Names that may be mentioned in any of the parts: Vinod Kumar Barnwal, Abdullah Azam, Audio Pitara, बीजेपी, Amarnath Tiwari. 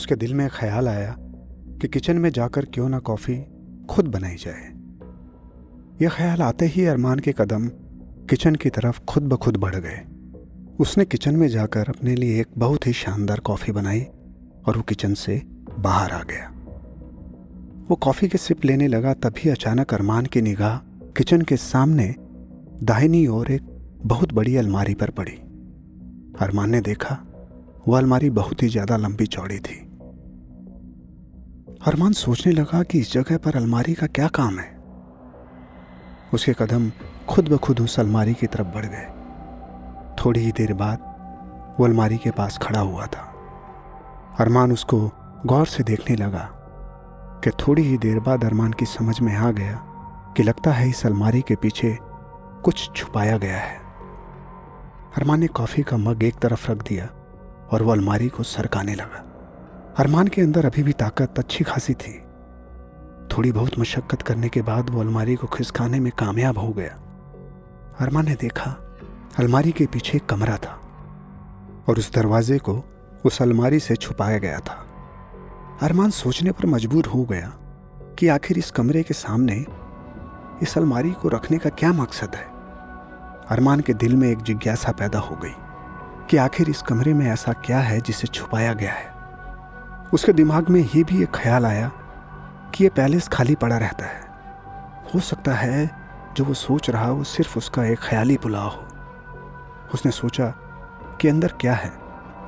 उसके दिल में ख्याल आया कि किचन में जाकर क्यों ना कॉफ़ी खुद बनाई जाए। यह ख्याल आते ही अरमान के कदम किचन की तरफ खुद ब खुद बढ़ गए। उसने किचन में जाकर अपने लिए एक बहुत ही शानदार कॉफ़ी बनाई और वो किचन से बाहर आ गया। वो कॉफ़ी की सिप लेने लगा, तभी अचानक अरमान की निगाह किचन के सामने दाहिनी ओर एक बहुत बड़ी अलमारी पर पड़ी। अरमान ने देखा वह अलमारी बहुत ही ज़्यादा लंबी चौड़ी थी। अरमान सोचने लगा कि इस जगह पर अलमारी का क्या काम है। उसके कदम खुद ब खुद उस अलमारी की तरफ बढ़ गए। थोड़ी ही देर बाद वो अलमारी के पास खड़ा हुआ था। अरमान उसको गौर से देखने लगा कि थोड़ी ही देर बाद अरमान की समझ में आ गया कि लगता है इस अलमारी के पीछे कुछ छुपाया गया है। अरमान ने कॉफ़ी का मग एक तरफ रख दिया और वो अलमारी को सरकाने लगा। अरमान के अंदर अभी भी ताकत अच्छी खासी थी। थोड़ी बहुत मशक्क़त करने के बाद वो अलमारी को खिसकाने में कामयाब हो गया। अरमान ने देखा अलमारी के पीछे एक कमरा था और उस दरवाजे को उस अलमारी से छुपाया गया था। अरमान सोचने पर मजबूर हो गया कि आखिर इस कमरे के सामने इस अलमारी को रखने का क्या मकसद है। अरमान के दिल में एक जिज्ञासा पैदा हो गई कि आखिर इस कमरे में ऐसा क्या है जिसे छुपाया गया है। उसके दिमाग में ये भी एक ख्याल आया कि ये पैलेस खाली पड़ा रहता है, हो सकता है जो वो सोच रहा वो सिर्फ उसका एक ख्याली पुलाव हो। उसने सोचा कि अंदर क्या है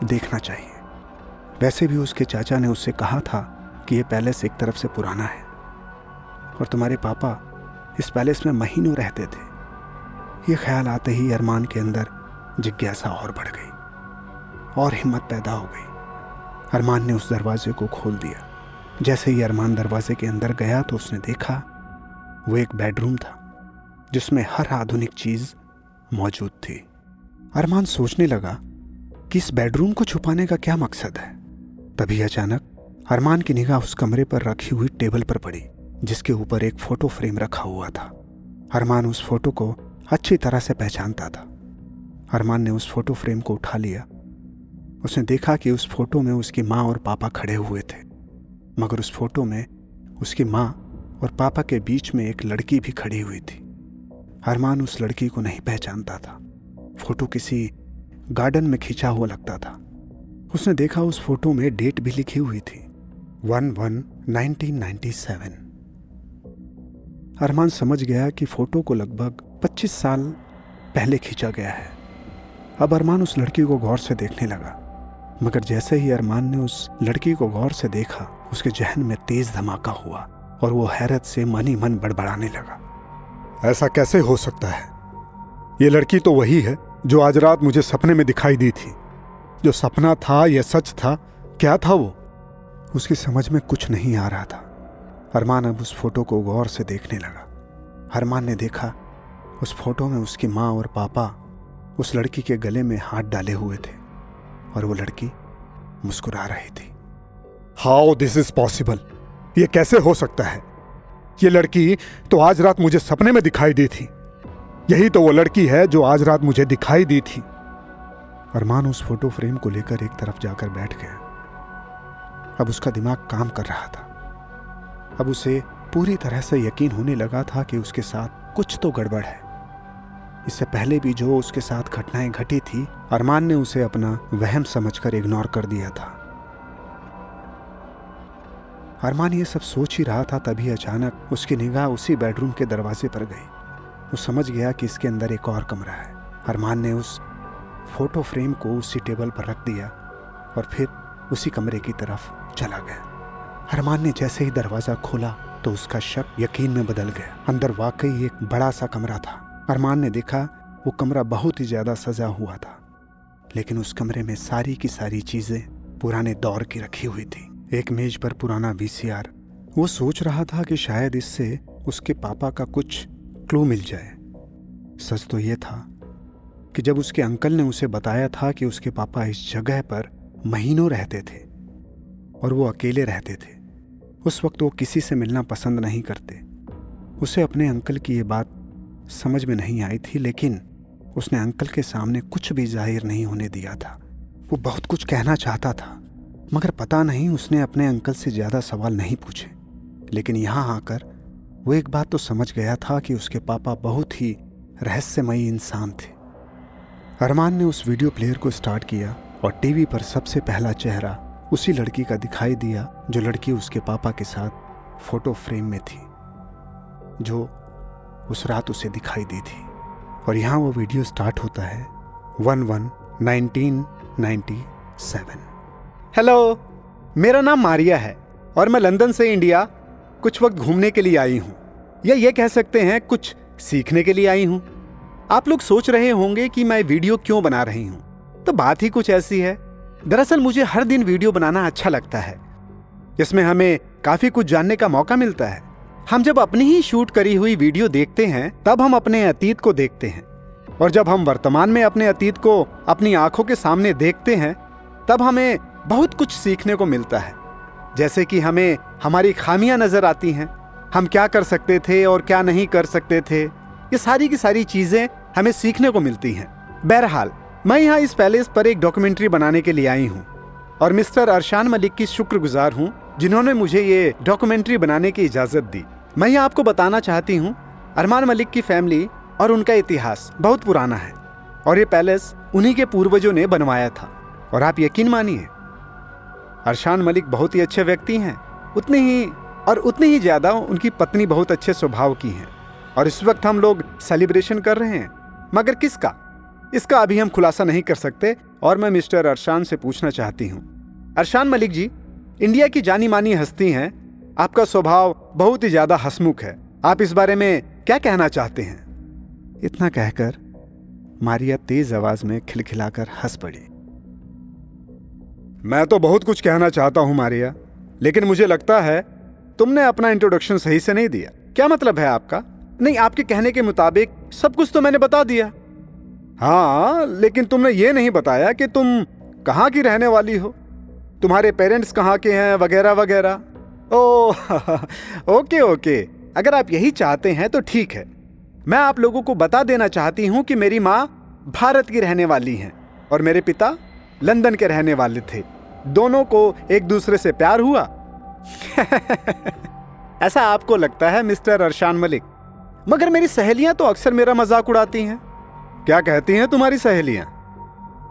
देखना चाहिए। वैसे भी उसके चाचा ने उससे कहा था कि ये पैलेस एक तरफ से पुराना है और तुम्हारे पापा इस पैलेस में महीनों रहते थे। ये ख्याल आते ही अरमान के अंदर जिज्ञासा और बढ़ गई और हिम्मत पैदा हो गई। अरमान ने उस दरवाजे को खोल दिया। जैसे ही अरमान दरवाजे के अंदर गया तो उसने देखा वो एक बेडरूम था जिसमें हर आधुनिक चीज़ मौजूद थी। अरमान सोचने लगा कि इस बेडरूम को छुपाने का क्या मकसद है। तभी अचानक अरमान की निगाह उस कमरे पर रखी हुई टेबल पर पड़ी जिसके ऊपर एक फ़ोटो फ्रेम रखा हुआ था। अरमान उस फ़ोटो को अच्छी तरह से पहचानता था। अरमान ने उस फ़ोटो फ्रेम को उठा लिया। उसने देखा कि उस फ़ोटो में उसकी माँ और पापा खड़े हुए थे, मगर उस फ़ोटो में उसकी माँ और पापा के बीच में एक लड़की भी खड़ी हुई थी। अरमान उस लड़की को नहीं पहचानता था। फ़ोटो किसी गार्डन में खींचा हुआ लगता था। उसने देखा उस फ़ोटो में डेट भी लिखी हुई थी 11-1997। अरमान समझ गया कि फ़ोटो को लगभग 25 साल पहले खींचा गया है। अब अरमान उस लड़की को गौर से देखने लगा, मगर जैसे ही अरमान ने उस लड़की को गौर से देखा उसके जहन में तेज़ धमाका हुआ और वो हैरत से मन ही मन बड़बड़ाने लगा। ऐसा कैसे हो सकता है? ये लड़की तो वही है जो आज रात मुझे सपने में दिखाई दी थी। जो सपना था या सच था, क्या था वो? उसकी समझ में कुछ नहीं आ रहा था। अरमान अब उस फोटो को गौर से देखने लगा। अरमान ने देखा उस फोटो में उसकी माँ और पापा उस लड़की के गले में हाथ डाले हुए थे और वो लड़की मुस्कुरा रही थी। How this is possible? ये कैसे हो सकता है? ये लड़की तो आज रात मुझे सपने में दिखाई दी थी। यही तो वो लड़की है जो आज रात मुझे दिखाई दी थी। अरमान उस फोटो फ्रेम को लेकर एक तरफ जाकर बैठ गया। अब उसका दिमाग काम कर रहा था। अब उसे पूरी तरह से यकीन होने लगा था कि उसके साथ कुछ तो गड़बड़ है। इससे पहले भी जो उसके साथ घटनाएं घटी थी अरमान ने उसे अपना वहम समझकर इग्नोर कर दिया था। अरमान ये सब सोच ही रहा था, तभी अचानक उसकी निगाह उसी बेडरूम के दरवाजे पर गई। वो समझ गया कि इसके अंदर एक और कमरा है। अरमान ने उस फोटो फ्रेम को उसी टेबल पर रख दिया और फिर उसी कमरे की तरफ चला गया। अरमान ने जैसे ही दरवाज़ा खोला तो उसका शक यकीन में बदल गया। अंदर वाकई एक बड़ा सा कमरा था। अरमान ने देखा वो कमरा बहुत ही ज़्यादा सजा हुआ था, लेकिन उस कमरे में सारी की सारी चीज़ें पुराने दौर की रखी हुई थी। एक मेज़ पर पुराना वीसीआर। वो सोच रहा था कि शायद इससे उसके पापा का कुछ क्लू मिल जाए। सच तो ये था कि जब उसके अंकल ने उसे बताया था कि उसके पापा इस जगह पर महीनों रहते थे और वो अकेले रहते थे, उस वक्त वो किसी से मिलना पसंद नहीं करते। उसे अपने अंकल की ये बात समझ में नहीं आई थी, लेकिन उसने अंकल के सामने कुछ भी जाहिर नहीं होने दिया था। वो बहुत कुछ कहना चाहता था, मगर पता नहीं उसने अपने अंकल से ज़्यादा सवाल नहीं पूछे। लेकिन यहाँ आकर वो एक बात तो समझ गया था कि उसके पापा बहुत ही रहस्यमयी इंसान थे। अरमान ने उस वीडियो प्लेयर को स्टार्ट किया और टीवी पर सबसे पहला चेहरा उसी लड़की का दिखाई दिया जो लड़की उसके पापा के साथ फोटो फ्रेम में थी, जो उस रात उसे दिखाई दी थी। और यहाँ वो वीडियो स्टार्ट होता है 1/1/1997। हेलो, मेरा नाम मारिया है और मैं लंदन से इंडिया कुछ वक्त घूमने के लिए आई हूँ, या ये कह सकते हैं कुछ सीखने के लिए आई हूँ। आप लोग सोच रहे होंगे कि मैं वीडियो क्यों बना रही हूँ, तो बात ही कुछ ऐसी है। दरअसल मुझे हर दिन वीडियो बनाना अच्छा लगता है, इसमें हमें काफ़ी कुछ जानने का मौका मिलता है। हम जब अपनी ही शूट करी हुई वीडियो देखते हैं तब हम अपने अतीत को देखते हैं, और जब हम वर्तमान में अपने अतीत को अपनी आंखों के सामने देखते हैं तब हमें बहुत कुछ सीखने को मिलता है। जैसे कि हमें हमारी खामियां नज़र आती हैं, हम क्या कर सकते थे और क्या नहीं कर सकते थे, ये सारी की सारी चीज़ें हमें सीखने को मिलती हैं। बहरहाल मैं यहाँ इस पैलेस पर एक डॉक्यूमेंट्री बनाने के लिए आई हूँ और मिस्टर अरशान मलिक की शुक्रगुजार हूँ जिन्होंने मुझे ये डॉक्यूमेंट्री बनाने की इजाज़त दी। मैं यहाँ आपको बताना चाहती हूँ, अरमान मलिक की फैमिली और उनका इतिहास बहुत पुराना है और ये पैलेस उन्हीं के पूर्वजों ने बनवाया था। और आप यकीन मानिए, अरशान मलिक बहुत ही अच्छे व्यक्ति हैं, उतनी ही ज़्यादा उनकी पत्नी बहुत अच्छे स्वभाव की हैं। और इस वक्त हम लोग सेलिब्रेशन कर रहे हैं, मगर किसका, इसका अभी हम खुलासा नहीं कर सकते। और मैं मिस्टर अरशान से पूछना चाहती हूँ, अरशान मलिक जी इंडिया की जानी मानी हस्ती हैं, आपका स्वभाव बहुत ही ज़्यादा हंसमुख है, आप इस बारे में क्या कहना चाहते हैं? इतना कहकर मारिया तेज़ आवाज़ में खिलखिलाकर हंस पड़ी। मैं तो बहुत कुछ कहना चाहता हूँ मारिया, लेकिन मुझे लगता है तुमने अपना इंट्रोडक्शन सही से नहीं दिया। क्या मतलब है आपका? नहीं, आपके कहने के मुताबिक सब कुछ तो मैंने बता दिया। हाँ, लेकिन तुमने ये नहीं बताया कि तुम कहाँ की रहने वाली हो, तुम्हारे पेरेंट्स कहाँ के हैं, वगैरह वगैरह। ओके, अगर आप यही चाहते हैं तो ठीक है। मैं आप लोगों को बता देना चाहती हूँ कि मेरी माँ भारत की रहने वाली हैं और मेरे पिता लंदन के रहने वाले थे। दोनों को एक दूसरे से प्यार हुआ। ऐसा आपको लगता है मिस्टर अरशान मलिक, मगर मेरी सहेलियां तो अक्सर मेरा मजाक उड़ाती हैं। क्या कहती हैं तुम्हारी सहेलियां?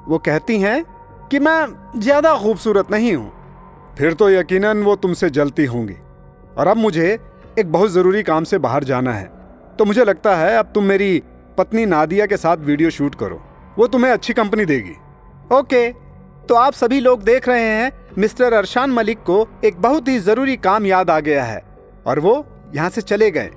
वो कहती हैं कि मैं ज़्यादा खूबसूरत नहीं हूँ। फिर तो यकीनन वो तुमसे जलती होंगी। और अब मुझे एक बहुत ज़रूरी काम से बाहर जाना है, तो मुझे लगता है अब तुम मेरी पत्नी नादिया के साथ वीडियो शूट करो, वो तुम्हें अच्छी कंपनी देगी। ओके, तो आप सभी लोग देख रहे हैं मिस्टर अरशान मलिक को एक बहुत ही ज़रूरी काम याद आ गया है और वो यहाँ से चले गए।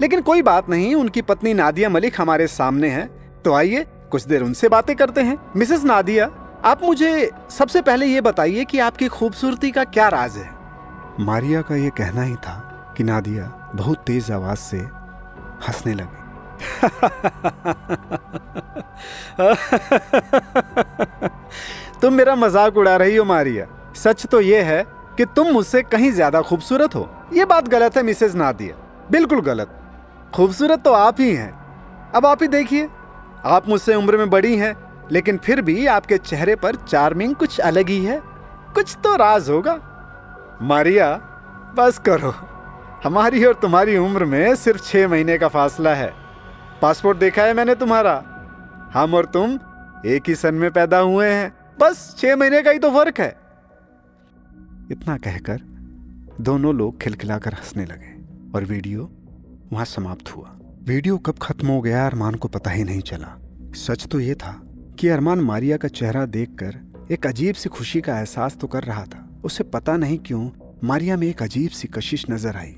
लेकिन कोई बात नहीं, उनकी पत्नी नादिया मलिक हमारे सामने हैं, तो आइए कुछ देर उनसे बातें करते हैं। मिसेस नादिया, आप मुझे सबसे पहले ये बताइए कि आपकी खूबसूरती का क्या राज है? मारिया का ये कहना ही था कि नादिया बहुत तेज़ आवाज़ से हंसने लगी। तुम मेरा मजाक उड़ा रही हो मारिया, सच तो ये है कि तुम मुझसे कहीं ज्यादा खूबसूरत हो। ये बात गलत है मिसेज नादिया, बिल्कुल गलत। खूबसूरत तो आप ही हैं। अब आप ही देखिए, आप मुझसे उम्र में बड़ी हैं, लेकिन फिर भी आपके चेहरे पर चार्मिंग कुछ अलग ही है। कुछ तो राज होगा। मारिया बस करो, हमारी और तुम्हारी उम्र में सिर्फ 6 महीने का फासला है। पासपोर्ट देखा है मैंने तुम्हारा, हम और तुम एक ही सन में पैदा हुए हैं, बस 6 महीने का ही तो फर्क है। इतना कहकर दोनों लोग खिलखिलाकर हंसने लगे और वीडियो वहां समाप्त हुआ। वीडियो कब खत्म हो गया अरमान को पता ही नहीं चला। सच तो ये था कि अरमान मारिया का चेहरा देखकर एक अजीब सी खुशी का एहसास तो कर रहा था। उसे पता नहीं क्यों मारिया में एक अजीब सी कशिश नजर आई।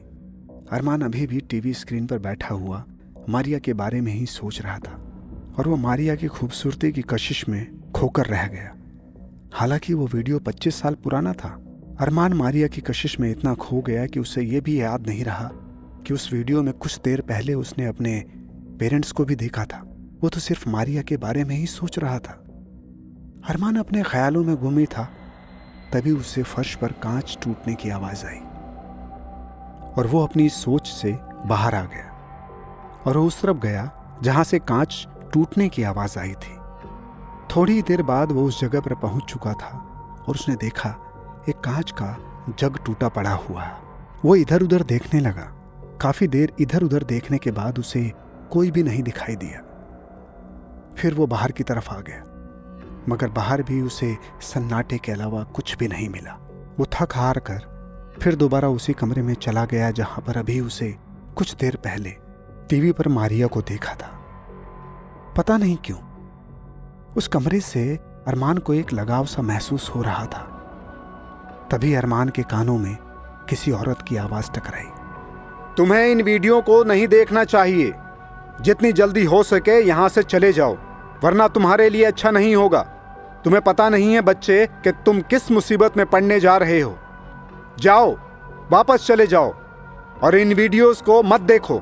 अरमान अभी भी टीवी स्क्रीन पर बैठा हुआ मारिया के बारे में ही सोच रहा था और वो मारिया की खूबसूरती की कशिश में खोकर रह गया। हालांकि वो वीडियो 25 साल पुराना था। अरमान मारिया की कशिश में इतना खो गया कि उसे ये भी याद नहीं रहा कि उस वीडियो में कुछ देर पहले उसने अपने पेरेंट्स को भी देखा था। वो तो सिर्फ मारिया के बारे में ही सोच रहा था। अरमान अपने ख्यालों में गुम ही था, तभी उसे फर्श पर कांच टूटने की आवाज़ आई और वो अपनी सोच से बाहर आ गया और उस तरफ गया जहाँ से कांच टूटने की आवाज़ आई थी। थोड़ी देर बाद वो उस जगह पर पहुँच चुका था और उसने देखा एक कांच का जग टूटा पड़ा हुआ। वो इधर उधर देखने लगा। काफी देर इधर उधर देखने के बाद उसे कोई भी नहीं दिखाई दिया। फिर वो बाहर की तरफ आ गया, मगर बाहर भी उसे सन्नाटे के अलावा कुछ भी नहीं मिला। वो थक हार कर फिर दोबारा उसी कमरे में चला गया जहां पर अभी उसे कुछ देर पहले टीवी पर मारिया को देखा था। पता नहीं क्यों उस कमरे से अरमान को एक लगाव सा महसूस हो रहा था। तभी अरमान के कानों में किसी औरत की आवाज टकराई। तुम्हें इन वीडियो को नहीं देखना चाहिए। जितनी जल्दी हो सके यहां से चले जाओ, वरना तुम्हारे लिए अच्छा नहीं होगा। तुम्हें पता नहीं है बच्चे कि तुम किस मुसीबत में पड़ने जा रहे हो। जाओ, वापस चले जाओ और इन वीडियोस को मत देखो।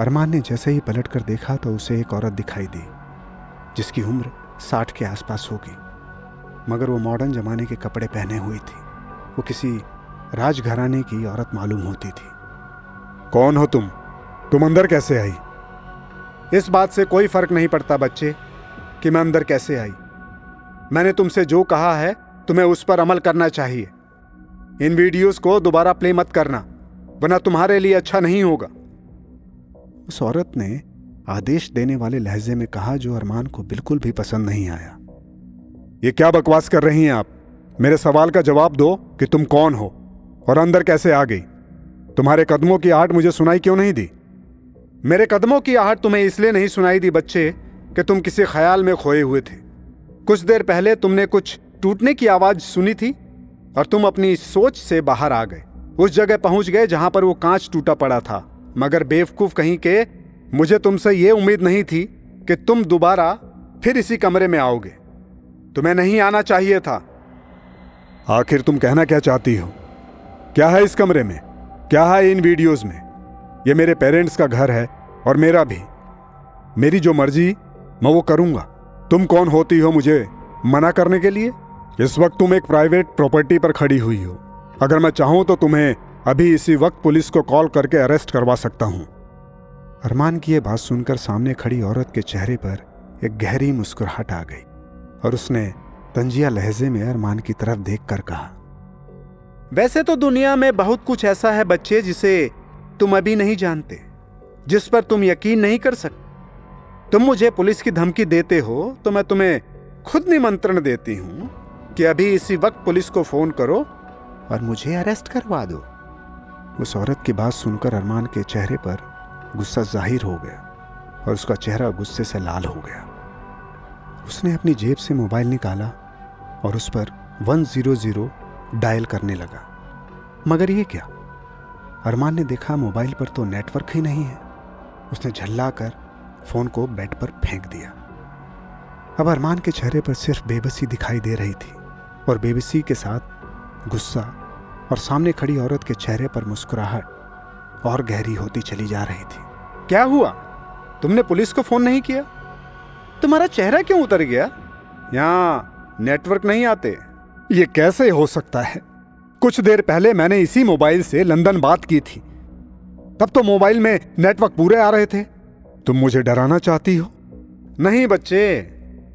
अरमान ने जैसे ही पलट कर देखा तो उसे एक औरत दिखाई दी जिसकी उम्र 60 के आसपास होगी, मगर वो मॉडर्न जमाने के कपड़े पहने हुई थी। वो किसी राजघराने की औरत मालूम होती थी। कौन हो तुम अंदर कैसे आई? इस बात से कोई फर्क नहीं पड़ता बच्चे कि मैं अंदर कैसे आई। मैंने तुमसे जो कहा है तुम्हें उस पर अमल करना चाहिए। इन वीडियोस को दोबारा प्ले मत करना, वरना तुम्हारे लिए अच्छा नहीं होगा। उस औरत ने आदेश देने वाले लहजे में कहा जो अरमान को बिल्कुल भी पसंद नहीं आया। ये क्या बकवास कर रही हैं आप? मेरे सवाल का जवाब दो कि तुम कौन हो और अंदर कैसे आ गई। तुम्हारे कदमों की आहट मुझे सुनाई क्यों नहीं दी? मेरे कदमों की आहट तुम्हें इसलिए नहीं सुनाई दी बच्चे कि तुम किसी ख्याल में खोए हुए थे। कुछ देर पहले तुमने कुछ टूटने की आवाज़ सुनी थी और तुम अपनी सोच से बाहर आ गए। उस जगह पहुंच गए जहां पर वो कांच टूटा पड़ा था। मगर बेवकूफ़ कहीं के, मुझे तुमसे ये उम्मीद नहीं थी कि तुम दोबारा फिर इसी कमरे में आओगे। तुम्हें नहीं आना चाहिए था। आखिर तुम कहना क्या चाहती हो? क्या है इस कमरे में? क्या है इन वीडियोज़ में? ये मेरे पेरेंट्स का घर है और मेरा भी। मेरी जो मर्जी मैं वो करूँगा। तुम कौन होती हो मुझे मना करने के लिए? इस वक्त तुम एक प्राइवेट प्रॉपर्टी पर खड़ी हुई हो। अगर मैं चाहूँ तो तुम्हें अभी इसी वक्त पुलिस को कॉल करके अरेस्ट करवा सकता हूँ। अरमान की ये बात सुनकर सामने खड़ी औरत के चेहरे पर एक गहरी मुस्कुराहट आ गई और उसने तंजिया लहजे में अरमान की तरफ देखकर कहा, वैसे तो दुनिया में बहुत कुछ ऐसा है बच्चे जिसे तुम अभी नहीं जानते, जिस पर तुम यकीन नहीं कर सकते। तुम मुझे पुलिस की धमकी देते हो तो मैं तुम्हें खुद निमंत्रण देती हूँ कि अभी इसी वक्त पुलिस को फ़ोन करो और मुझे अरेस्ट करवा दो। उस औरत की बात सुनकर अरमान के चेहरे पर गुस्सा जाहिर हो गया और उसका चेहरा गुस्से से लाल हो गया। उसने अपनी जेब से मोबाइल निकाला और उस पर 100 डायल करने लगा। मगर ये क्या? अरमान ने देखा मोबाइल पर तो नेटवर्क ही नहीं है। उसने झल्ला कर फ़ोन को बेड पर फेंक दिया। अब अरमान के चेहरे पर सिर्फ बेबसी दिखाई दे रही थी और बेबसी के साथ गुस्सा और सामने खड़ी औरत के चेहरे पर मुस्कुराहट और गहरी होती चली जा रही थी। क्या हुआ? तुमने पुलिस को फ़ोन नहीं किया? तुम्हारा चेहरा क्यों उतर गया? यहाँ नेटवर्क नहीं आते। ये कैसे हो सकता है? कुछ देर पहले मैंने इसी मोबाइल से लंदन बात की थी, तब तो मोबाइल में नेटवर्क पूरे आ रहे थे। तुम मुझे डराना चाहती हो? नहीं बच्चे,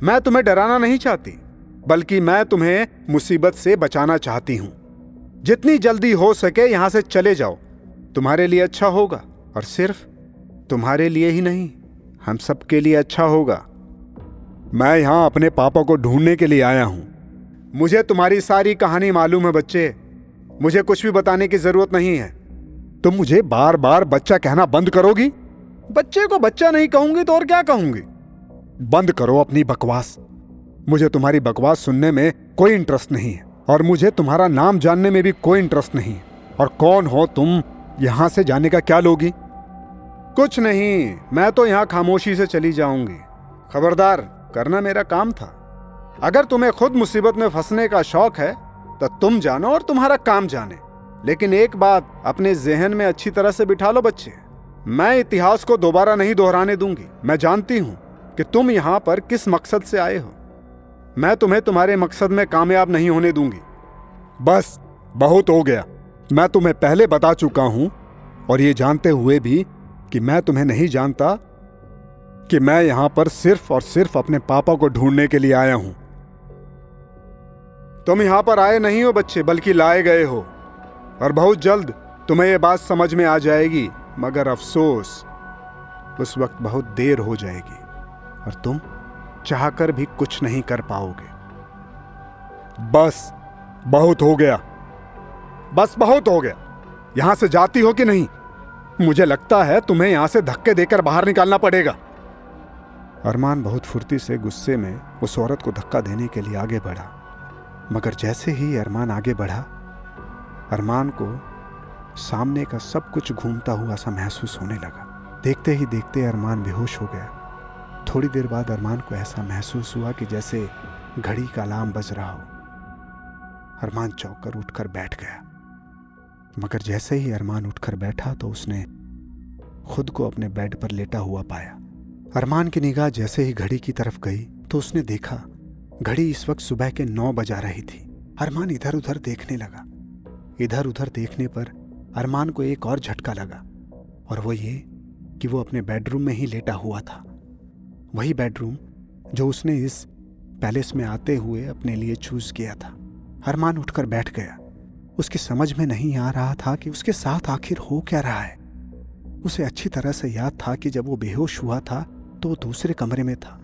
मैं तुम्हें डराना नहीं चाहती, बल्कि मैं तुम्हें मुसीबत से बचाना चाहती हूँ। जितनी जल्दी हो सके यहाँ से चले जाओ, तुम्हारे लिए अच्छा होगा। और सिर्फ तुम्हारे लिए ही नहीं, हम सब के लिए अच्छा होगा। मैं यहाँ अपने पापा को ढूंढने के लिए आया हूँ। मुझे तुम्हारी सारी कहानी मालूम है बच्चे, मुझे कुछ भी बताने की जरूरत नहीं है। तुम मुझे बार बार बच्चा कहना बंद करोगी? बच्चे को बच्चा नहीं कहूंगी तो और क्या कहूंगी? बंद करो अपनी बकवास। मुझे तुम्हारी बकवास सुनने में कोई इंटरेस्ट नहीं है और मुझे तुम्हारा नाम जानने में भी कोई इंटरेस्ट नहीं है। और कौन हो तुम? यहां से जाने का क्या लोगी? कुछ नहीं, मैं तो यहाँ खामोशी से चली जाऊंगी। खबरदार, करना मेरा काम था। अगर तुम्हें खुद मुसीबत में फंसने का शौक है तो तुम जानो और तुम्हारा काम जाने, लेकिन एक बात अपने जहन में अच्छी तरह से बिठा लो बच्चे, मैं इतिहास को दोबारा नहीं दोहराने दूंगी। मैं जानती हूं कि तुम यहां पर किस मकसद से आए हो। मैं तुम्हें तुम्हारे मकसद में कामयाब नहीं होने दूंगी। बस बहुत हो गया। मैं तुम्हें पहले बता चुका हूं और ये जानते हुए भी कि मैं तुम्हें नहीं जानता, कि मैं यहां पर सिर्फ और सिर्फ अपने पापा को ढूंढने के लिए आया हूं। तुम यहाँ पर आए नहीं हो बच्चे, बल्कि लाए गए हो, और बहुत जल्द तुम्हें ये बात समझ में आ जाएगी। मगर अफसोस, उस वक्त बहुत देर हो जाएगी और तुम चाहकर भी कुछ नहीं कर पाओगे। बस बहुत हो गया, बस बहुत हो गया। यहां से जाती हो कि नहीं? मुझे लगता है तुम्हें यहां से धक्के देकर बाहर निकालना पड़ेगा। अरमान बहुत फुर्ती से गुस्से में उस औरत को धक्का देने के लिए आगे बढ़ा, मगर जैसे ही अरमान आगे बढ़ा, अरमान को सामने का सब कुछ घूमता हुआ सा महसूस होने लगा। देखते ही देखते अरमान बेहोश हो गया। थोड़ी देर बाद अरमान को ऐसा महसूस हुआ कि जैसे घड़ी का अलार्म बज रहा हो। अरमान चौंक कर उठकर बैठ गया, मगर जैसे ही अरमान उठकर बैठा तो उसने खुद को अपने बेड पर लेटा हुआ पाया। अरमान की निगाह जैसे ही घड़ी की तरफ गई तो उसने देखा घड़ी इस वक्त सुबह के 9 बजा रही थी। अरमान इधर उधर देखने लगा। इधर उधर देखने पर अरमान को एक और झटका लगा, और वो ये कि वो अपने बेडरूम में ही लेटा हुआ था। वही बेडरूम जो उसने इस पैलेस में आते हुए अपने लिए चूज किया था। अरमान उठकर बैठ गया। उसकी समझ में नहीं आ रहा था कि उसके साथ आखिर हो क्या रहा है। उसे अच्छी तरह से याद था कि जब वो बेहोश हुआ था तो वो दूसरे कमरे में था,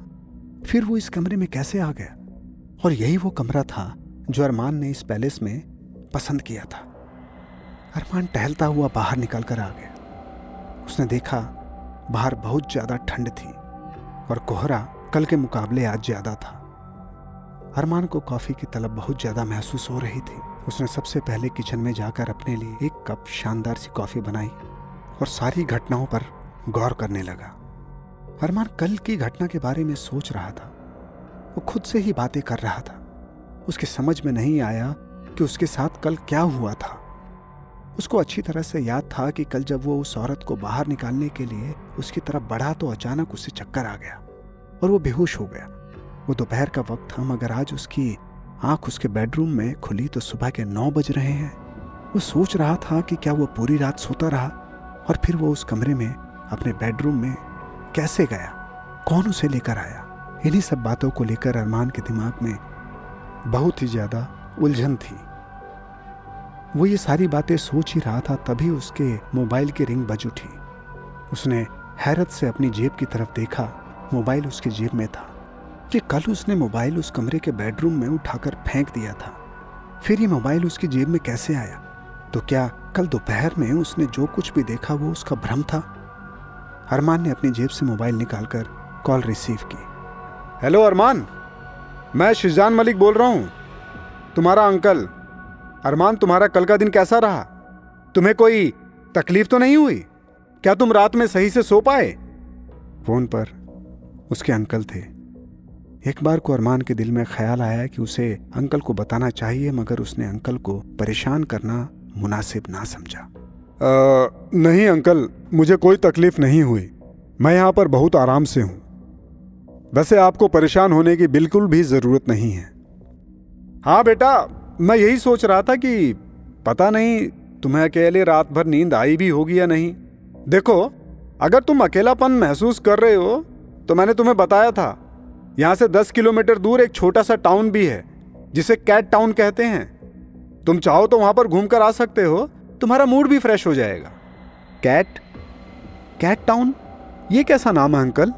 फिर वो इस कमरे में कैसे आ गया? और यही वो कमरा था जो अरमान ने इस पैलेस में पसंद किया था। अरमान टहलता हुआ बाहर निकल कर आ गया। उसने देखा बाहर बहुत ज़्यादा ठंड थी और कोहरा कल के मुकाबले आज ज़्यादा था। अरमान को कॉफ़ी की तलब बहुत ज़्यादा महसूस हो रही थी। उसने सबसे पहले किचन में जाकर अपने लिए एक कप शानदार सी कॉफ़ी बनाई और सारी घटनाओं पर गौर करने लगा। अरमान कल की घटना के बारे में सोच रहा था। वो खुद से ही बातें कर रहा था। उसके समझ में नहीं आया कि उसके साथ कल क्या हुआ था। उसको अच्छी तरह से याद था कि कल जब वो उस औरत को बाहर निकालने के लिए उसकी तरफ बढ़ा तो अचानक उसे चक्कर आ गया और वो बेहोश हो गया। वो दोपहर का वक्त था, मगर आज उसकी आंख उसके बेडरूम में खुली तो सुबह के 9 बज रहे हैं। वो सोच रहा था कि क्या वो पूरी रात सोता रहा, और फिर वो उस कमरे में अपने बेडरूम में कैसे गया? कौन उसे लेकर आया? इन्हीं सब बातों को लेकर अरमान के दिमाग में बहुत ही ज़्यादा उलझन थी। वो ये सारी बातें सोच ही रहा था, तभी उसके मोबाइल की रिंग बज उठी। उसने हैरत से अपनी जेब की तरफ देखा। मोबाइल उसकी जेब में था कि कल उसने मोबाइल उस कमरे के बेडरूम में उठाकर फेंक दिया था। फिर ये मोबाइल उसकी जेब में कैसे आया? तो क्या कल दोपहर में उसने जो कुछ भी देखा वो उसका भ्रम था? अरमान ने अपनी जेब से मोबाइल निकालकर कॉल रिसीव की। हेलो अरमान, मैं शिजान मलिक बोल रहा हूँ, तुम्हारा अंकल। अरमान, तुम्हारा कल का दिन कैसा रहा? तुम्हें कोई तकलीफ तो नहीं हुई? क्या तुम रात में सही से सो पाए? फोन पर उसके अंकल थे। एक बार को अरमान के दिल में ख्याल आया कि उसे अंकल को बताना चाहिए, मगर उसने अंकल को परेशान करना मुनासिब ना समझा। नहीं अंकल, मुझे कोई तकलीफ नहीं हुई। मैं यहाँ पर बहुत आराम से हूँ। वैसे आपको परेशान होने की बिल्कुल भी ज़रूरत नहीं है। हाँ बेटा, मैं यही सोच रहा था कि पता नहीं तुम्हें अकेले रात भर नींद आई भी होगी या नहीं। देखो, अगर तुम अकेलापन महसूस कर रहे हो तो मैंने तुम्हें बताया था, यहाँ से 10 किलोमीटर दूर एक छोटा सा टाउन भी है जिसे कैट टाउन कहते हैं। तुम चाहो तो वहाँ पर घूम कर आ सकते हो, तुम्हारा मूड भी फ्रेश हो जाएगा। कैट टाउन, ये कैसा नाम है अंकल?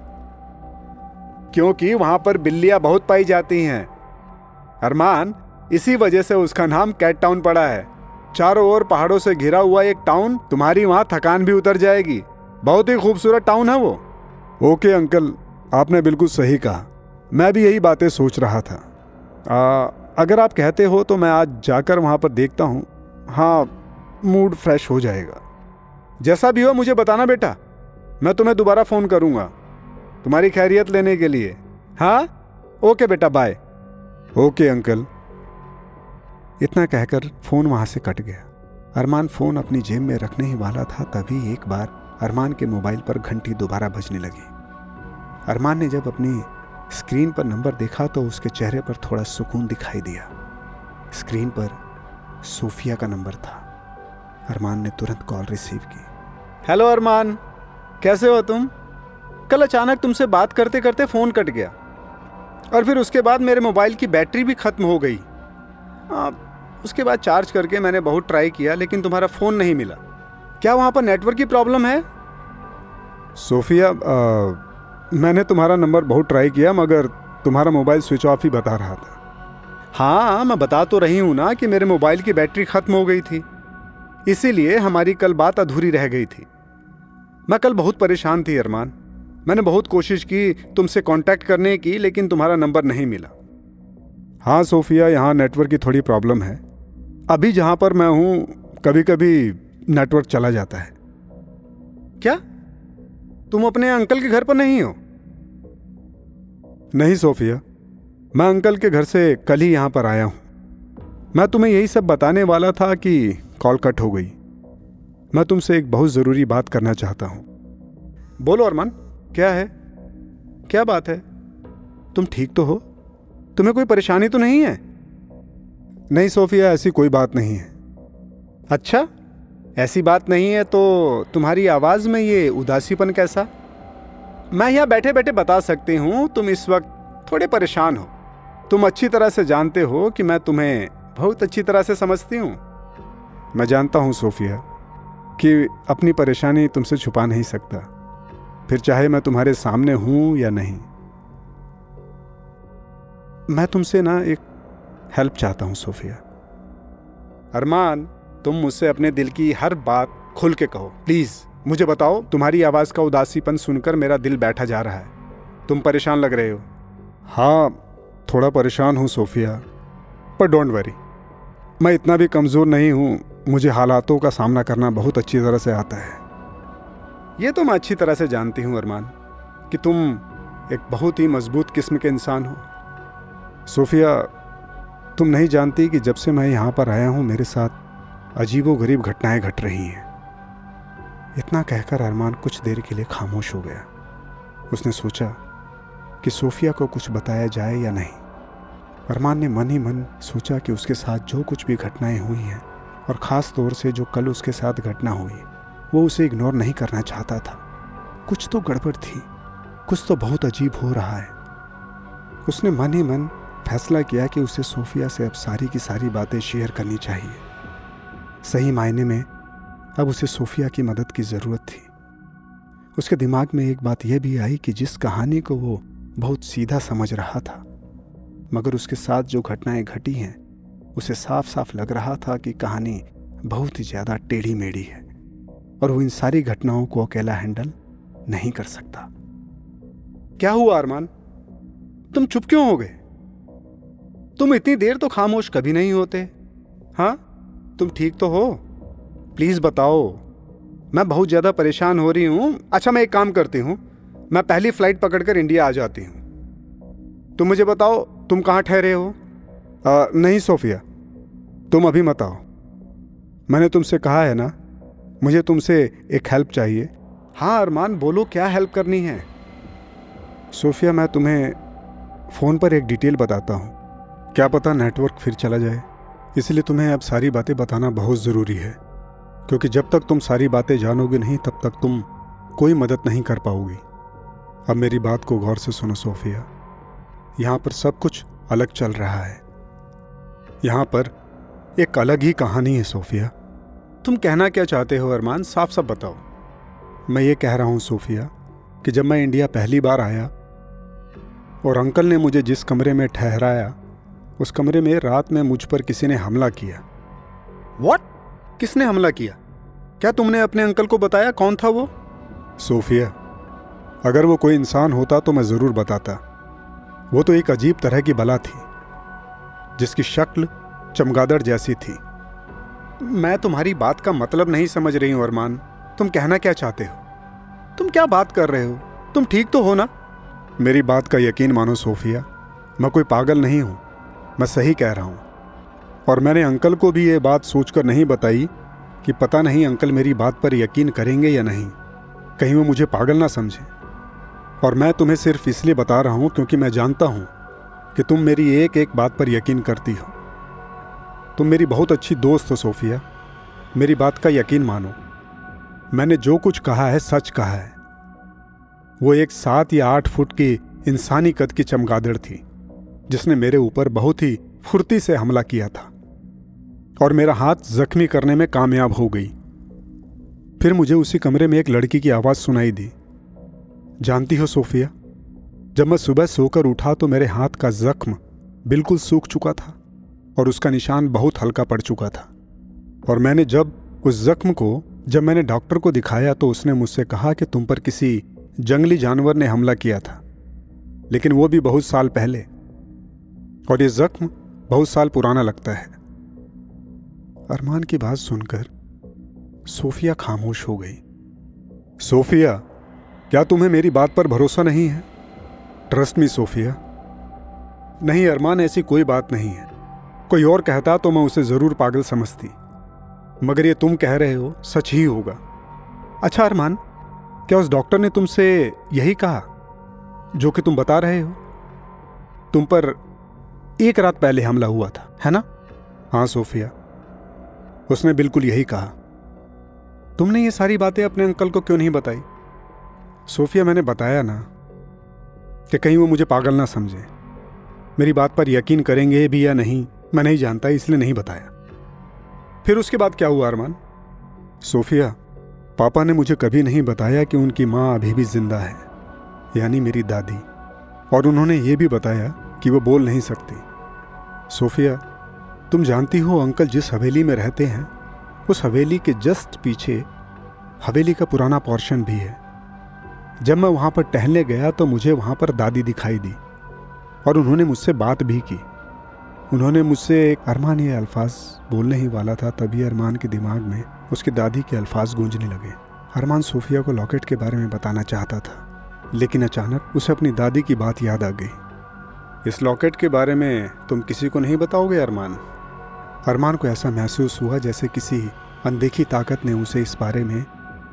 क्योंकि वहाँ पर बिल्लियाँ बहुत पाई जाती हैं अरमान, इसी वजह से उसका नाम कैट टाउन पड़ा है। चारों ओर पहाड़ों से घिरा हुआ एक टाउन, तुम्हारी वहां थकान भी उतर जाएगी। बहुत ही खूबसूरत टाउन है वो। ओके अंकल, आपने बिल्कुल सही कहा, मैं भी यही बातें सोच रहा था। अगर आप कहते हो तो मैं आज जाकर वहां पर देखता हूँ। हाँ, मूड फ्रेश हो जाएगा। जैसा भी हो मुझे बताना बेटा, मैं तुम्हें दोबारा फ़ोन करूँगा तुम्हारी खैरियत लेने के लिए। हाँ ओके बेटा, बाय। Okay uncle. इतना कहकर फ़ोन वहाँ से कट गया। अरमान फ़ोन अपनी जेब में रखने ही वाला था, तभी एक बार अरमान के मोबाइल पर घंटी दोबारा बजने लगी। अरमान ने जब अपनी स्क्रीन पर नंबर देखा तो उसके चेहरे पर थोड़ा सुकून दिखाई दिया। स्क्रीन पर सोफिया का नंबर था। अरमान ने तुरंत कॉल रिसीव की। हेलो अरमान, कैसे हो तुम? कल अचानक तुमसे बात करते करते फ़ोन कट गया, और फिर उसके बाद मेरे मोबाइल की बैटरी भी ख़त्म हो गई। उसके बाद चार्ज करके मैंने बहुत ट्राई किया, लेकिन तुम्हारा फ़ोन नहीं मिला। क्या वहाँ पर नेटवर्क की प्रॉब्लम है? सोफिया, मैंने तुम्हारा नंबर बहुत ट्राई किया मगर तुम्हारा मोबाइल स्विच ऑफ ही बता रहा था। हाँ, मैं बता तो रही हूँ ना कि मेरे मोबाइल की बैटरी ख़त्म हो गई थी, इसीलिए हमारी कल बात अधूरी रह गई थी। मैं कल बहुत परेशान थी अरमान, मैंने बहुत कोशिश की तुमसे कांटेक्ट करने की, लेकिन तुम्हारा नंबर नहीं मिला। हाँ सोफिया, यहाँ नेटवर्क की थोड़ी प्रॉब्लम है। अभी जहाँ पर मैं हूँ कभी कभी नेटवर्क चला जाता है। क्या तुम अपने अंकल के घर पर नहीं हो? नहीं सोफिया, मैं अंकल के घर से कल ही यहाँ पर आया हूँ। मैं तुम्हें यही सब बताने वाला था कि कॉल कट हो गई। मैं तुमसे एक बहुत ज़रूरी बात करना चाहता हूँ। बोलो अरमान, क्या है? क्या बात है? तुम ठीक तो हो? तुम्हें कोई परेशानी तो नहीं है? नहीं सोफिया, ऐसी कोई बात नहीं है। अच्छा, ऐसी बात नहीं है तो तुम्हारी आवाज़ में ये उदासीपन कैसा? मैं यहाँ बैठे बैठे बता सकती हूँ तुम इस वक्त थोड़े परेशान हो। तुम अच्छी तरह से जानते हो कि मैं तुम्हें बहुत अच्छी तरह से समझती हूँ। मैं जानता हूँ सोफिया कि अपनी परेशानी तुमसे छुपा नहीं सकता, फिर चाहे मैं तुम्हारे सामने हूँ या नहीं। मैं तुमसे ना एक हेल्प चाहता हूँ सोफिया। अरमान, तुम मुझसे अपने दिल की हर बात खुल के कहो प्लीज़। मुझे बताओ, तुम्हारी आवाज़ का उदासीपन सुनकर मेरा दिल बैठा जा रहा है। तुम परेशान लग रहे हो। हाँ, थोड़ा परेशान हूँ सोफिया, पर डोंट वरी, मैं इतना भी कमज़ोर नहीं हूँ। मुझे हालातों का सामना करना बहुत अच्छी तरह से आता है। ये तो मैं अच्छी तरह से जानती हूँ अरमान कि तुम एक बहुत ही मजबूत किस्म के इंसान हो। सोफिया, तुम नहीं जानती कि जब से मैं यहाँ पर आया हूँ मेरे साथ अजीबोगरीब घटनाएं घट रही हैं। इतना कहकर अरमान कुछ देर के लिए खामोश हो गया। उसने सोचा कि सोफिया को कुछ बताया जाए या नहीं। अरमान ने मन ही मन सोचा कि उसके साथ जो कुछ भी घटनाएं हुई हैं और ख़ास तौर से जो कल उसके साथ घटना हुई, वो उसे इग्नोर नहीं करना चाहता था। कुछ तो गड़बड़ थी, कुछ तो बहुत अजीब हो रहा है। उसने मन ही मन फैसला किया कि उसे सोफिया से अब सारी की सारी बातें शेयर करनी चाहिए। सही मायने में अब उसे सोफिया की मदद की ज़रूरत थी। उसके दिमाग में एक बात यह भी आई कि जिस कहानी को वो बहुत सीधा समझ रहा था, मगर उसके साथ जो घटनाएं घटी हैं उसे साफ साफ लग रहा था कि कहानी बहुत ही ज़्यादा टेढ़ी मेढ़ी है और वो इन सारी घटनाओं को अकेला हैंडल नहीं कर सकता। क्या हुआ अरमान, तुम चुप क्यों हो गए? तुम इतनी देर तो खामोश कभी नहीं होते। हाँ, तुम ठीक तो हो? प्लीज़ बताओ, मैं बहुत ज़्यादा परेशान हो रही हूँ। अच्छा, मैं एक काम करती हूँ, मैं पहली फ़्लाइट पकड़कर इंडिया आ जाती हूँ। तुम मुझे बताओ, तुम कहाँ ठहरे हो? नहीं सोफिया, तुम अभी मत आओ। मैंने तुमसे कहा है ना, मुझे तुमसे एक हेल्प चाहिए। हाँ अरमान, बोलो क्या हेल्प करनी है? सोफिया, मैं तुम्हें फ़ोन पर एक डिटेल बताता हूँ, क्या पता नेटवर्क फिर चला जाए, इसलिए तुम्हें अब सारी बातें बताना बहुत ज़रूरी है, क्योंकि जब तक तुम सारी बातें जानोगे नहीं तब तक तुम कोई मदद नहीं कर पाओगी। अब मेरी बात को गौर से सुनो सोफिया, यहाँ पर सब कुछ अलग चल रहा है। यहाँ पर एक अलग ही कहानी है सोफिया। तुम कहना क्या चाहते हो अरमान, साफ साफ बताओ। मैं ये कह रहा हूँ सोफिया कि जब मैं इंडिया पहली बार आया और अंकल ने मुझे जिस कमरे में ठहराया, उस कमरे में रात में मुझ पर किसी ने हमला किया। व्हाट? किसने हमला किया? क्या तुमने अपने अंकल को बताया? कौन था वो? सोफिया, अगर वो कोई इंसान होता तो मैं ज़रूर बताता। वो तो एक अजीब तरह की बला थी जिसकी शक्ल चमगादड़ जैसी थी। मैं तुम्हारी बात का मतलब नहीं समझ रही हूँ अरमान, तुम कहना क्या चाहते हो? तुम क्या बात कर रहे हो? तुम ठीक तो हो ना? मेरी बात का यकीन मानो सोफिया, मैं कोई पागल नहीं हूँ, मैं सही कह रहा हूँ। और मैंने अंकल को भी ये बात सोचकर नहीं बताई कि पता नहीं अंकल मेरी बात पर यकीन करेंगे या नहीं, कहीं वो मुझे पागल ना समझे। और मैं तुम्हें सिर्फ इसलिए बता रहा हूँ क्योंकि मैं जानता हूँ कि तुम मेरी एक एक बात पर यकीन करती हो। तुम मेरी बहुत अच्छी दोस्त हो सोफिया, मेरी बात का यकीन मानो। मैंने जो कुछ कहा है सच कहा है। वो एक 7 या 8 फुट की इंसानी कद की चमगादड़ थी जिसने मेरे ऊपर बहुत ही फुर्ती से हमला किया था। और मेरा हाथ जख्मी करने में कामयाब हो गई। फिर मुझे उसी कमरे में एक लड़की की आवाज़ सुनाई दी। जानती हो सोफिया, जब मैं सुबह सोकर उठा तो मेरे हाथ का जख्म बिल्कुल सूख चुका था और उसका निशान बहुत हल्का पड़ चुका था। और मैंने जब मैंने डॉक्टर को दिखाया तो उसने मुझसे कहा कि तुम पर किसी जंगली जानवर ने हमला किया था, लेकिन वो भी बहुत साल पहले, और ये जख्म बहुत साल पुराना लगता है। अरमान की बात सुनकर सोफिया खामोश हो गई। सोफिया, क्या तुम्हें मेरी बात पर भरोसा नहीं है? Trust me Sophia. नहीं अरमान, ऐसी कोई बात नहीं है। कोई और कहता तो मैं उसे ज़रूर पागल समझती, मगर ये तुम कह रहे हो सच ही होगा। अच्छा अरमान, क्या उस डॉक्टर ने तुमसे यही कहा जो कि तुम बता रहे हो? तुम पर एक रात पहले हमला हुआ था, है ना? हाँ सोफिया, उसने बिल्कुल यही कहा। तुमने ये सारी बातें अपने अंकल को क्यों नहीं बताई? सोफिया, मैंने बताया ना कि कहीं वो मुझे पागल ना समझे, मेरी बात पर यकीन करेंगे भी या नहीं मैं नहीं जानता, इसलिए नहीं बताया। फिर उसके बाद क्या हुआ अरमान? सोफिया, पापा ने मुझे कभी नहीं बताया कि उनकी माँ अभी भी जिंदा है, यानी मेरी दादी, और उन्होंने ये भी बताया कि वो बोल नहीं सकती। सोफिया, तुम जानती हो अंकल जिस हवेली में रहते हैं उस हवेली के जस्ट पीछे हवेली का पुराना पोर्शन भी है। जब मैं वहाँ पर टहलने गया तो मुझे वहाँ पर दादी दिखाई दी और उन्होंने मुझसे बात भी की। उन्होंने मुझसे अरमान ये अल्फाज बोलने ही वाला था, तभी अरमान के दिमाग में उसकी दादी के अल्फाज गूंजने लगे। अरमान सोफिया को लॉकेट के बारे में बताना चाहता था, लेकिन अचानक उसे अपनी दादी की बात याद आ गई। इस लॉकेट के बारे में तुम किसी को नहीं बताओगे अरमान? अरमान को ऐसा महसूस हुआ जैसे किसी अनदेखी ताकत ने उसे इस बारे में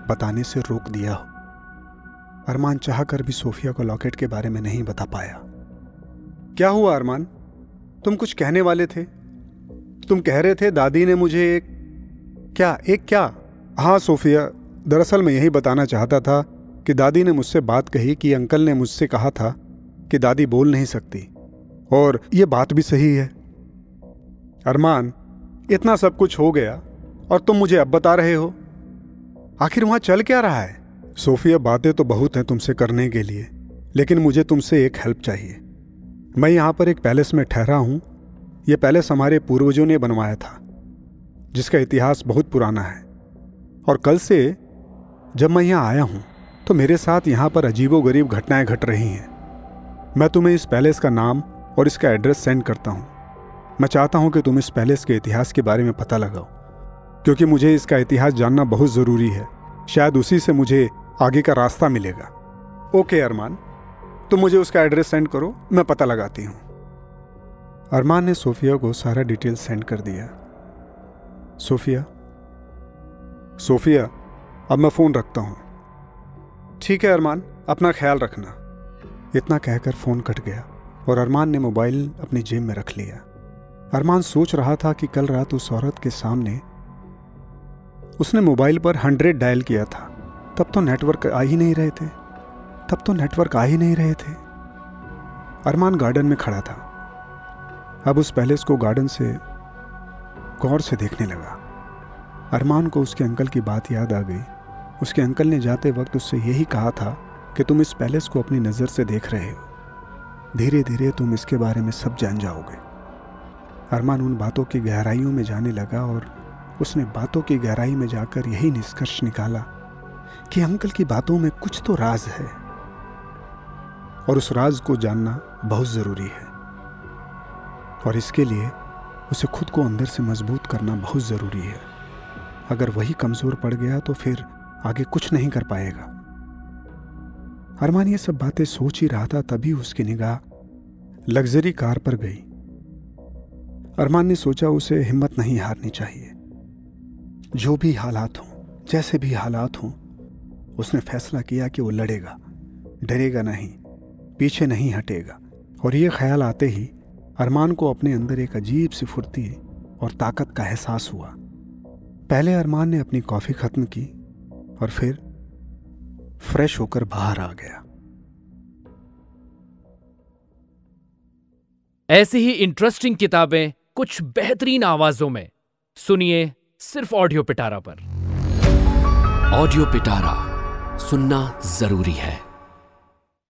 बताने से रोक दिया हो। अरमान चाहकर भी सोफिया को लॉकेट के बारे में नहीं बता पाया। क्या हुआ अरमान, तुम कुछ कहने वाले थे? तुम कह रहे थे दादी ने मुझे एक क्या? हाँ सोफिया, दरअसल मैं यही बताना चाहता था कि दादी ने मुझसे बात कही कि अंकल ने मुझसे कहा था कि दादी बोल नहीं सकती, और ये बात भी सही है। अरमान, इतना सब कुछ हो गया और तुम मुझे अब बता रहे हो? आखिर वहाँ चल क्या रहा है? सोफिया, बातें तो बहुत हैं तुमसे करने के लिए, लेकिन मुझे तुमसे एक हेल्प चाहिए। मैं यहाँ पर एक पैलेस में ठहरा हूँ। यह पैलेस हमारे पूर्वजों ने बनवाया था, जिसका इतिहास बहुत पुराना है, और कल से जब मैं यहाँ आया हूँ तो मेरे साथ यहाँ पर अजीबोगरीब घटनाएं घट रही हैं। मैं तुम्हें इस पैलेस का नाम और इसका एड्रेस सेंड करता हूँ। मैं चाहता हूँ कि तुम इस पैलेस के इतिहास के बारे में पता लगाओ, क्योंकि मुझे इसका इतिहास जानना बहुत ज़रूरी है। शायद उसी से मुझे आगे का रास्ता मिलेगा। ओके अरमान, तुम मुझे उसका एड्रेस सेंड करो, मैं पता लगाती हूँ। अरमान ने सोफिया को सारा डिटेल सेंड कर दिया। सोफिया, अब मैं फ़ोन रखता हूँ। ठीक है अरमान, अपना ख्याल रखना। इतना कहकर फ़ोन कट गया और अरमान ने मोबाइल अपनी जेब में रख लिया। अरमान सोच रहा था कि कल रात उस औरत के सामने उसने मोबाइल पर 100 डायल किया था, तब तो नेटवर्क आ ही नहीं रहे थे। अरमान गार्डन में खड़ा था, अब उस पैलेस को गार्डन से गौर से देखने लगा। अरमान को उसके अंकल की बात याद आ गई। उसके अंकल ने जाते वक्त उससे यही कहा था कि तुम इस पैलेस को अपनी नज़र से देख रहे हो, धीरे धीरे तुम इसके बारे में सब जान जाओगे। अरमान उन बातों की गहराइयों में जाने लगा और उसने बातों की गहराई में जाकर यही निष्कर्ष निकाला कि अंकल की बातों में कुछ तो राज है और उस राज को जानना बहुत ज़रूरी है, और इसके लिए उसे खुद को अंदर से मजबूत करना बहुत ज़रूरी है। अगर वही कमज़ोर पड़ गया तो फिर आगे कुछ नहीं कर पाएगा। अरमान ये सब बातें सोच ही रहा था, तभी उसकी निगाह लग्जरी कार पर गई। अरमान ने सोचा उसे हिम्मत नहीं हारनी चाहिए। जो भी हालात हों, जैसे भी हालात हों, उसने फैसला किया कि वो लड़ेगा, डरेगा नहीं, पीछे नहीं हटेगा। और ये ख्याल आते ही अरमान को अपने अंदर एक अजीब सी फुर्ती और ताकत का एहसास हुआ। पहले अरमान ने अपनी कॉफ़ी ख़त्म की और फिर फ्रेश होकर बाहर आ गया। ऐसी ही इंटरेस्टिंग किताबें कुछ बेहतरीन आवाज़ों में सुनिए सिर्फ ऑडियो पिटारा पर। ऑडियो पिटारा सुनना जरूरी है।